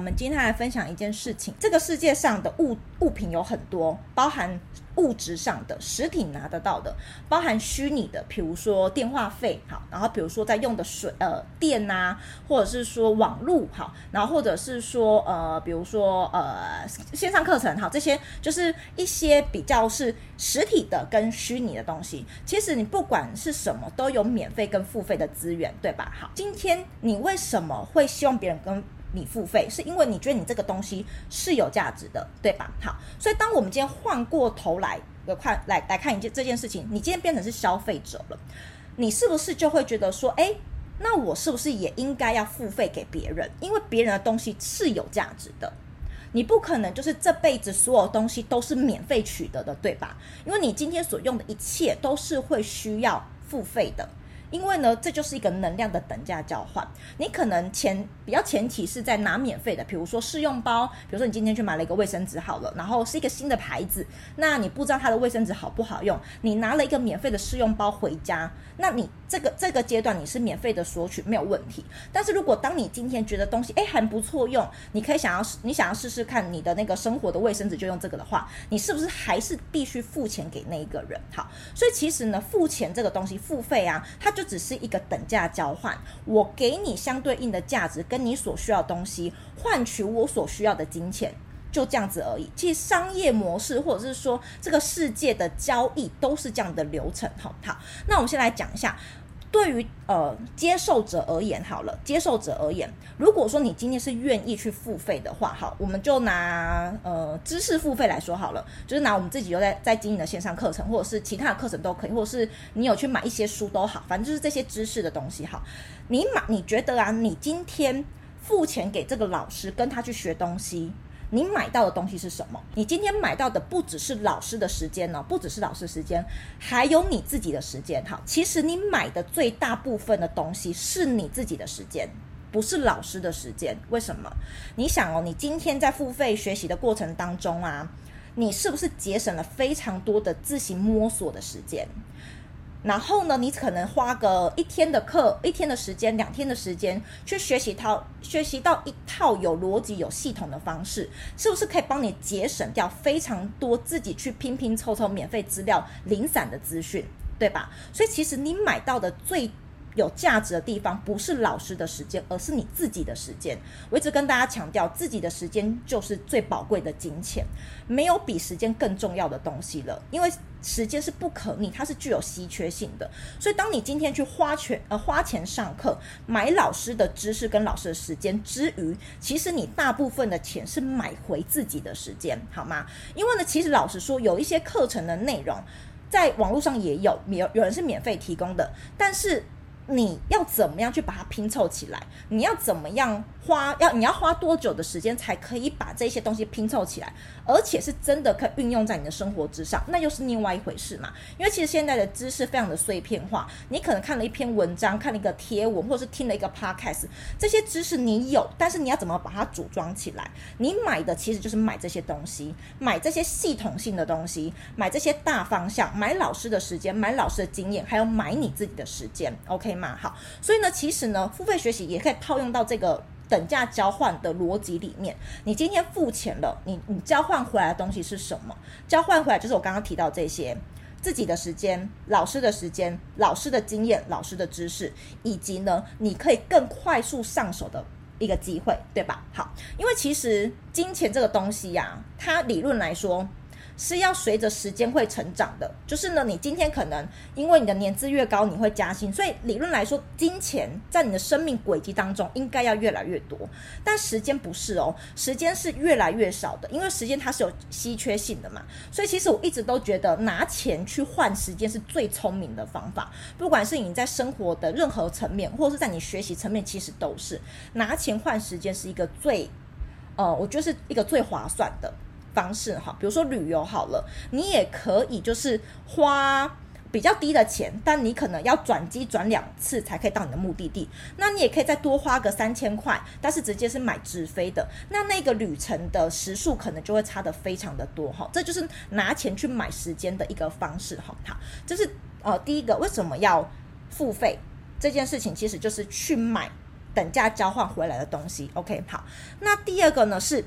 我们今天来分享一件事情。这个世界上的物品有很多，包含物质上的实体拿得到的，包含虚拟的，比如说电话费，好，然后比如说在用的水电啊，或者是说网路，好，然后或者是说比如说线上课程，好，这些就是一些比较是实体的跟虚拟的东西。其实你不管是什么都有免费跟付费的资源，对吧？好，今天你为什么会希望别人跟你付费，是因为你觉得你这个东西是有价值的，对吧？好，所以当我们今天换过头来看这件事情，你今天变成是消费者了，你是不是就会觉得说，哎，那我是不是也应该要付费给别人？因为别人的东西是有价值的，你不可能就是这辈子所有东西都是免费取得的，对吧？因为你今天所用的一切都是会需要付费的。因为呢，这就是一个能量的等价交换。你可能比较前提是在拿免费的，比如说试用包，比如说你今天去买了一个卫生纸好了，然后是一个新的牌子，那你不知道它的卫生纸好不好用，你拿了一个免费的试用包回家，那你这个阶段你是免费的索取没有问题。但是如果当你今天觉得东西还不错用，你想要试试看你的那个生活的卫生纸就用这个的话，你是不是还是必须付钱给那一个人？好，所以其实呢，付钱这个东西，付费啊，它就只是一个等价交换，我给你相对应的价值跟你所需要的东西，换取我所需要的金钱，就这样子而已。其实商业模式或者是说这个世界的交易都是这样的流程。好，那我们先来讲一下对于接受者而言好了，接受者而言，如果说你今天是愿意去付费的话，好，我们就拿知识付费来说好了，就是拿我们自己有在经营的线上课程，或者是其他的课程都可以，或者是你有去买一些书都好，反正就是这些知识的东西。好，你觉得啊，你今天付钱给这个老师跟他去学东西，你买到的东西是什么？你今天买到的不只是老师的时间哦，不只是老师时间，还有你自己的时间。好，其实你买的最大部分的东西是你自己的时间，不是老师的时间。为什么？你想哦，你今天在付费学习的过程当中啊，你是不是节省了非常多的自行摸索的时间？然后呢，你可能花个一天的时间，2天的时间去学习到一套有逻辑有系统的方式，是不是可以帮你节省掉非常多自己去拼拼凑凑免费资料零散的资讯，对吧？所以其实你买到的最有价值的地方不是老师的时间，而是你自己的时间。我一直跟大家强调，自己的时间就是最宝贵的金钱，没有比时间更重要的东西了，因为时间是不可逆，它是具有稀缺性的。所以当你今天去花钱上课，买老师的知识跟老师的时间之余，其实你大部分的钱是买回自己的时间，好吗？因为呢，其实老实说，有一些课程的内容在网络上也有人是免费提供的，但是你要怎么样去把它拼凑起来？你要怎么样你要花多久的时间才可以把这些东西拼凑起来，而且是真的可以运用在你的生活之上，那又是另外一回事嘛。因为其实现在的知识非常的碎片化，你可能看了一篇文章，看了一个贴文，或者是听了一个 podcast， 这些知识你有，但是你要怎么把它组装起来？你买的其实就是买这些东西，买这些系统性的东西，买这些大方向，买老师的时间，买老师的经验，还有买你自己的时间， OK 吗？好，所以呢，其实呢，付费学习也可以套用到这个等价交换的逻辑里面。你今天付钱了，你交换回来的东西是什么？交换回来就是我刚刚提到这些，自己的时间、老师的时间、老师的经验、老师的知识，以及呢，你可以更快速上手的一个机会，对吧？好，因为其实金钱这个东西呀，它理论来说是要随着时间会成长的，就是呢，你今天可能因为你的年资越高，你会加薪，所以理论来说，金钱在你的生命轨迹当中应该要越来越多，但时间不是哦，时间是越来越少的，因为时间它是有稀缺性的嘛。所以其实我一直都觉得拿钱去换时间是最聪明的方法，不管是你在生活的任何层面，或者是在你学习层面，其实都是拿钱换时间是一个最我觉得是一个最划算的方式。好，比如说旅游好了，你也可以就是花比较低的钱，但你可能要转机转2次才可以到你的目的地，那你也可以再多花个3000块，但是直接是买直飞的，那个旅程的时数可能就会差得非常的多。这就是拿钱去买时间的一个方式。好，这是第一个为什么要付费这件事情，其实就是去买等价交换回来的东西。 OK， 好，那第二个呢是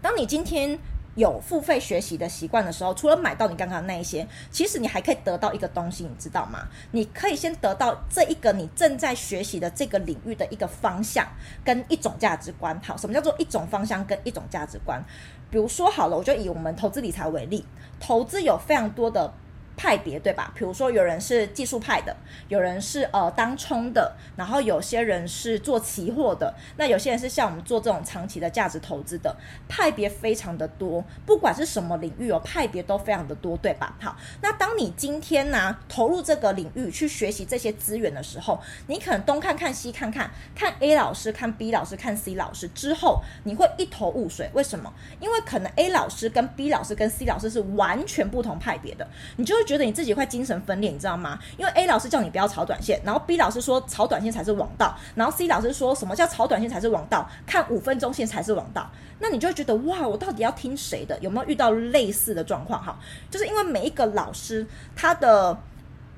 当你今天有付费学习的习惯的时候，除了买到你刚刚那一些，其实你还可以得到一个东西，你知道吗？你可以先得到这一个你正在学习的这个领域的一个方向跟一种价值观。好，什么叫做一种方向跟一种价值观？比如说好了，我就以我们投资理财为例，投资有非常多的派别，对吧？比如说有人是技术派的，有人是当冲的，然后有些人是做期货的，那有些人是像我们做这种长期的价值投资的，派别非常的多，不管是什么领域哦，派别都非常的多，对吧？好，那当你今天呢投入这个领域去学习这些资源的时候，你可能东看看西看看，看 A 老师，看 B 老师，看 C 老师之后，你会一头雾水。为什么？因为可能 A 老师跟 B 老师跟 C 老师是完全不同派别的，你就会觉得你自己快精神分裂，你知道吗？因为 A 老师叫你不要炒短线，然后 B 老师说炒短线才是王道，然后 C 老师说什么叫炒短线才是王道，看5分钟线才是王道，那你就会觉得哇，我到底要听谁的？有没有遇到类似的状况？哈，就是因为每一个老师他的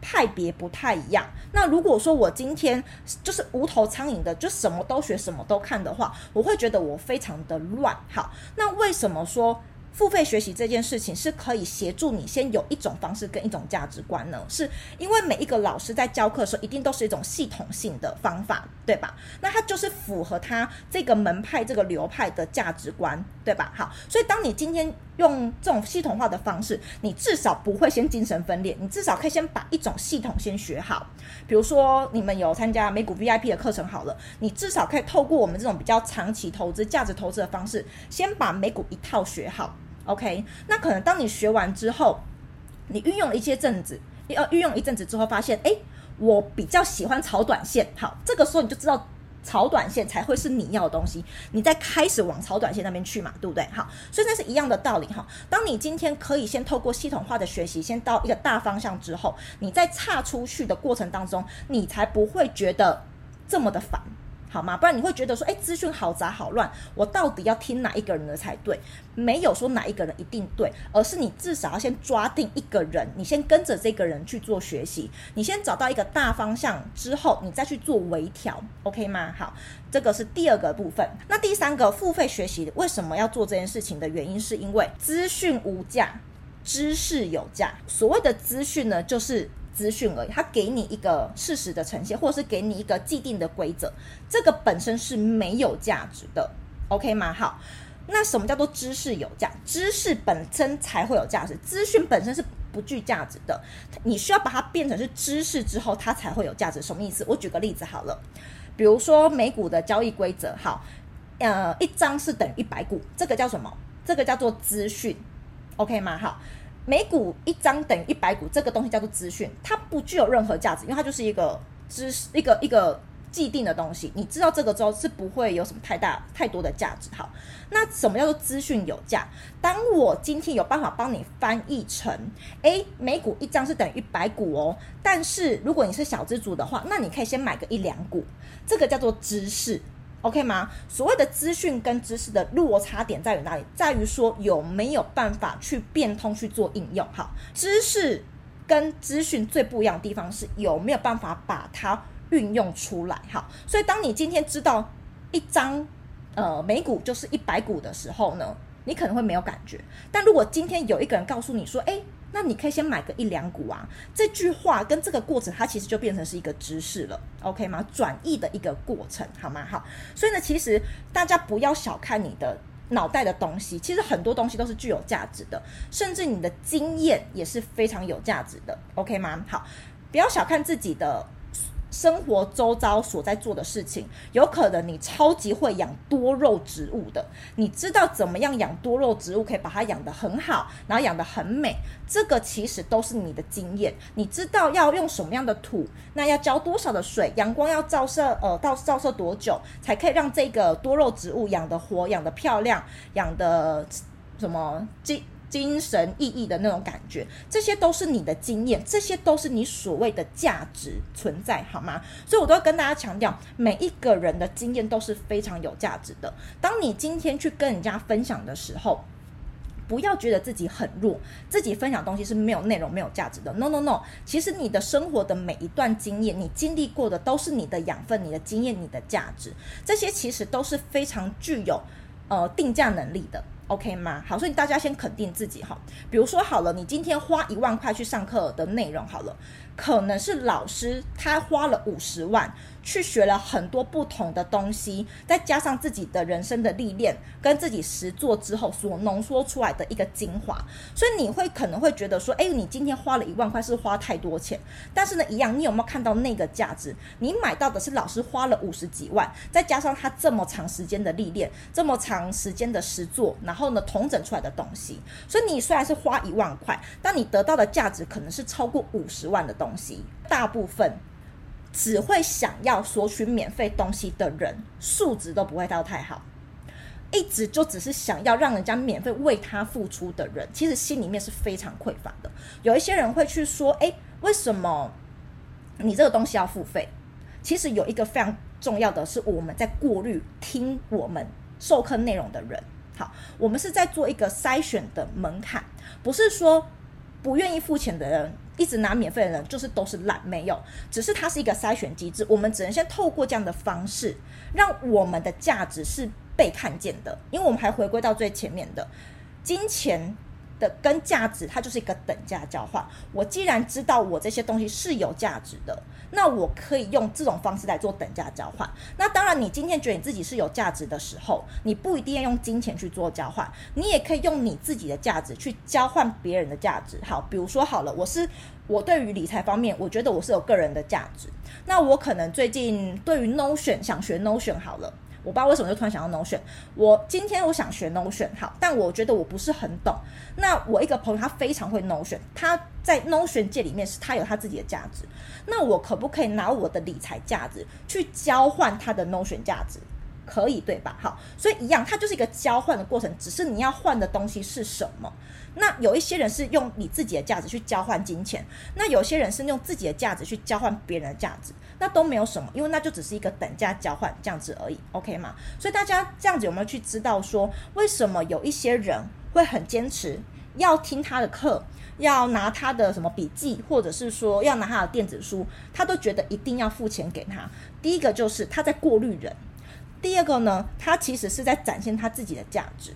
派别不太一样。那如果说我今天就是无头苍蝇的，就什么都学什么都看的话，我会觉得我非常的乱。好，那为什么说付费学习这件事情是可以协助你先有一种方式跟一种价值观呢？是因为每一个老师在教课的时候一定都是一种系统性的方法，对吧？那它就是符合他这个门派这个流派的价值观，对吧？好，所以当你今天用这种系统化的方式，你至少不会先精神分裂，你至少可以先把一种系统先学好。比如说你们有参加美股 VIP 的课程好了，你至少可以透过我们这种比较长期投资价值投资的方式，先把美股一套学好。 OK， 那可能当你学完之后，你运用一阵子之后发现，哎，我比较喜欢炒短线。好，这个时候你就知道炒短线才会是你要的东西，你再开始往炒短线那边去嘛，对不对？好，所以那是一样的道理哈。当你今天可以先透过系统化的学习，先到一个大方向之后，你在岔出去的过程当中，你才不会觉得这么的烦。 好吗？不然你会觉得说，哎，资讯好杂好乱，我到底要听哪一个人的才对？没有说哪一个人一定对，而是你至少要先抓定一个人，你先跟着这个人去做学习，你先找到一个大方向之后，你再去做微调 ，OK 吗？好，这个是第二个部分。那第三个付费学习为什么要做这件事情的原因，是因为资讯无价，知识有价。所谓的资讯呢，就是资讯而已，它给你一个事实的呈现，或者是给你一个既定的规则，这个本身是没有价值的 ，OK 吗？好，那什么叫做知识有价？知识本身才会有价值，资讯本身是不具价值的，你需要把它变成是知识之后，它才会有价值。什么意思？我举个例子好了，比如说美股的交易规则，好，一张是等于100股，这个叫什么？这个叫做资讯 ，OK 吗？好。 每股一张等于100股，这个东西叫做资讯，它不具有任何价值，因为它就是一个知识，一个既定的东西。你知道这个之后是不会有什么太多的价值。好，那什么叫做资讯有价？当我今天有办法帮你翻译成，哎，每股一张是等于100股哦，但是如果你是小资族的话，那你可以先买个1-2股，这个叫做知识。 OK 吗？所谓的资讯跟知识的落差点在于哪里？在于说有没有办法去变通去做应用。好，知识跟资讯最不一样的地方是有没有办法把它运用出来。好，所以当你今天知道一张美股就是100股的时候呢，你可能会没有感觉。但如果今天有一个人告诉你说，哎，那你可以先买个1-2股啊，这句话跟这个过程，它其实就变成是一个知识了 ，OK 吗？转译的一个过程，好吗？好，所以呢，其实大家不要小看你的脑袋的东西，其实很多东西都是具有价值的，甚至你的经验也是非常有价值的 ，OK 吗？好，不要小看自己的生活周遭所在做的事情，有可能你超级会养多肉植物的，你知道怎么样养多肉植物，可以把它养得很好，然后养得很美，这个其实都是你的经验。你知道要用什么样的土，那要浇多少的水，阳光要照射多久，才可以让这个多肉植物养得活、养得漂亮、养得什么精神意义的那种感觉，这些都是你的经验，这些都是你所谓的价值存在，好吗？所以我都要跟大家强调，每一个人的经验都是非常有价值的。当你今天去跟人家分享的时候，不要觉得自己很弱，自己分享东西是没有内容没有价值的。 No no no， 其实你的生活的每一段经验，你经历过的都是你的养分，你的经验，你的价值，这些其实都是非常具有定价能力的， OK 吗？好，所以大家先肯定自己哈。比如说好了，你今天花1万块去上课的内容好了，可能是老师他花了50万去学了很多不同的东西，再加上自己的人生的历练跟自己实作之后所浓缩出来的一个精华。所以你会可能会觉得说，哎，你今天花了1万块是花太多钱，但是呢一样，你有没有看到那个价值？你买到的是老师花了50几万，再加上他这么长时间的历练，这么长时间的实作，然后呢统整出来的东西。所以你虽然是花1万块，但你得到的价值可能是超过50万的东西。大部分只会想要索取免费东西的人，素质都不会到太好，一直就只是想要让人家免费为他付出的人，其实心里面是非常匮乏的。有一些人会去说，哎，为什么你这个东西要付费？其实有一个非常重要的是，我们在过滤听我们授课内容的人。好，我们是在做一个筛选的门槛，不是说不愿意付钱的人，一直拿免费的人就是都是烂，没有，只是它是一个筛选机制，我们只能先透过这样的方式让我们的价值是被看见的。因为我们还回归到最前面的金钱的跟价值，它就是一个等价交换。我既然知道我这些东西是有价值的，那我可以用这种方式来做等价交换。那当然你今天觉得你自己是有价值的时候，你不一定要用金钱去做交换，你也可以用你自己的价值去交换别人的价值。好，比如说好了，我对于理财方面，我觉得我是有个人的价值，那我可能最近对于 Notion 想学 Notion 好了，我不知道为什么就突然想要 Notion， 今天我想学 Notion， 好，但我觉得我不是很懂。那我一个朋友他非常会 Notion， 他在 Notion 界里面是他有他自己的价值，那我可不可以拿我的理财价值去交换他的 Notion 价值？可以对吧？好，所以一样，它就是一个交换的过程，只是你要换的东西是什么。那有一些人是用你自己的价值去交换金钱，那有些人是用自己的价值去交换别人的价值，那都没有什么，因为那就只是一个等价交换这样子而已， OK 吗？所以大家这样子有没有去知道说，为什么有一些人会很坚持要听他的课，要拿他的什么笔记，或者是说要拿他的电子书，他都觉得一定要付钱给他？第一个就是他在过滤人，第二个呢，他其实是在展现他自己的价值。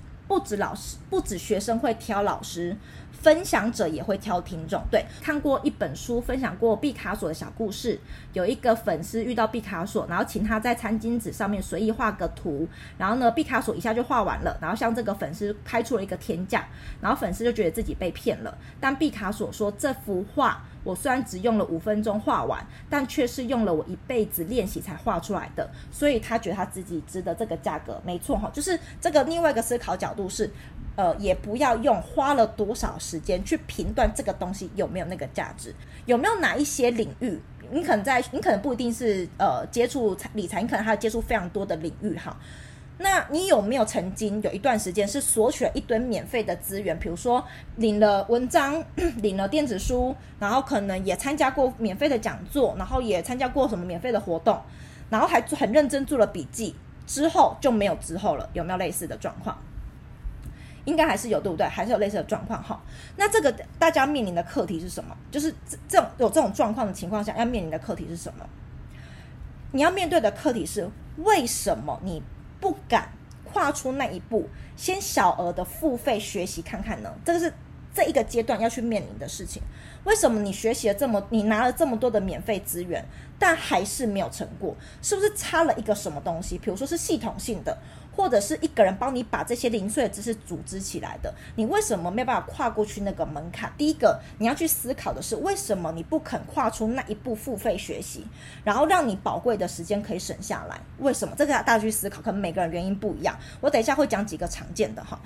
不止学生会挑老师，分享者也会挑听众。对，看过一本书分享过毕卡索的小故事，有一个粉丝遇到毕卡索，然后请他在餐巾纸上面随意画个图，然后呢毕卡索一下就画完了，然后向这个粉丝开出了一个天价，然后粉丝就觉得自己被骗了。但毕卡索说，这幅画我虽然只用了5分钟画完，但却是用了我一辈子练习才画出来的，所以他觉得他自己值得这个价格。没错哈，就是这个另外一个思考角度是，也不要用花了多少时间去评断这个东西有没有那个价值，有没有哪一些领域。你可能不一定是接触理财，你可能还有接触非常多的领域哈。那你有没有曾经有一段时间是索取了一堆免费的资源？比如说领了文章，领了电子书，然后可能也参加过免费的讲座，然后也参加过什么免费的活动，然后还很认真做了笔记，之后就没有之后了，有没有类似的状况？应该还是有，对不对？还是有类似的状况哈。那这个大家面临的课题是什么？就是有这种状况的情况下，要面临的课题是什么？你要面对的课题是，为什么你不敢跨出那一步，先小额的付费学习看看呢？这个是这一个阶段要去面临的事情。为什么你学习了这么，你拿了这么多的免费资源，但还是没有成果？是不是差了一个什么东西？比如说是系统性的，或者是一个人帮你把这些零碎的知识组织起来的，你为什么没有办法跨过去那个门槛？第一个你要去思考的是，为什么你不肯跨出那一步付费学习，然后让你宝贵的时间可以省下来？为什么？这个大家去思考，可能每个人原因不一样，我等一下会讲几个常见的。好，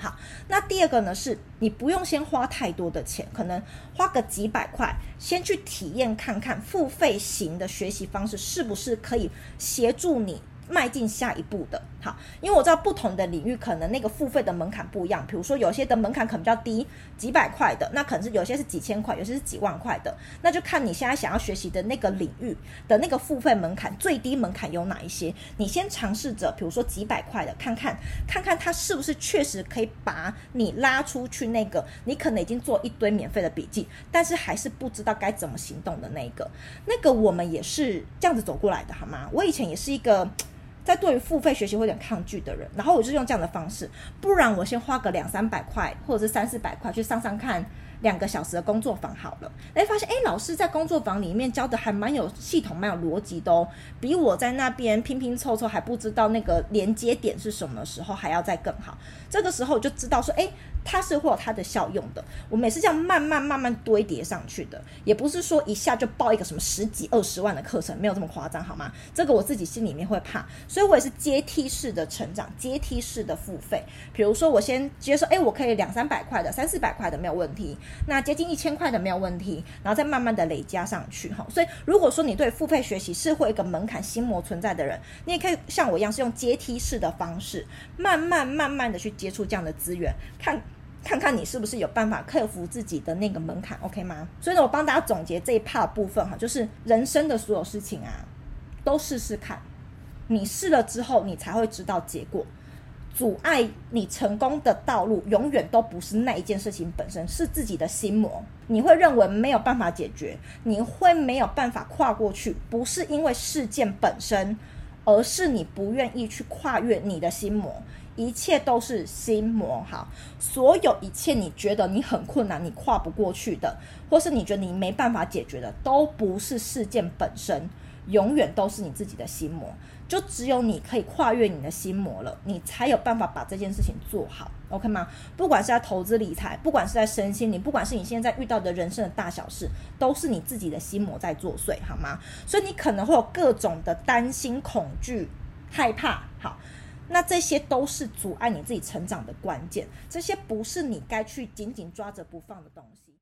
那第二个呢，是你不用先花太多的钱，可能花个几百块先去体验看看付费型的学习方式是不是可以协助你迈进下一步的。好，因为我知道不同的领域可能那个付费的门槛不一样，比如说有些的门槛可能比较低，几百块的，那可能是有些是几千块，有些是几万块的，那就看你现在想要学习的那个领域的那个付费门槛最低门槛有哪一些，你先尝试着比如说几百块的看看它是不是确实可以把你拉出去那个你可能已经做一堆免费的笔记但是还是不知道该怎么行动的那个我们也是这样子走过来的好吗？我以前也是一个在对于付费学习会有点抗拒的人，然后我就用这样的方式，不然我先花个200-300块或者是300-400块去上看2个小时的工作坊好了，哎，发现老师在工作坊里面教的还蛮有系统蛮有逻辑的哦，比我在那边拼拼凑凑还不知道那个连接点是什么时候还要再更好，这个时候我就知道说它是会有它的效用的，我们也是这样慢慢堆叠上去的，也不是说一下就报一个什么10几20万的课程，没有这么夸张好吗？这个我自己心里面会怕，所以我也是阶梯式的成长，阶梯式的付费，比如说我先接受我可以200-300块的300-400块的没有问题，那接近1000块的没有问题，然后再慢慢的累加上去。所以如果说你对付费学习是会有一个门槛心魔存在的人，你也可以像我一样是用阶梯式的方式慢慢的去接触这样的资源，看看你是不是有办法克服自己的那个门槛 OK 吗？所以呢，我帮大家总结这一 part 部分就是人生的所有事情啊都试试看，你试了之后你才会知道结果，阻碍你成功的道路永远都不是那一件事情本身，是自己的心魔，你会认为没有办法解决，你会没有办法跨过去，不是因为事件本身，而是你不愿意去跨越你的心魔，一切都是心魔。好，所有一切你觉得你很困难你跨不过去的，或是你觉得你没办法解决的，都不是事件本身，永远都是你自己的心魔，就只有你可以跨越你的心魔了，你才有办法把这件事情做好 OK 吗？不管是在投资理财，不管是在身心灵，不管是你现在遇到的人生的大小事，都是你自己的心魔在作祟好吗？所以你可能会有各种的担心恐惧害怕，好，那这些都是阻碍你自己成长的关键，这些不是你该去紧紧抓着不放的东西。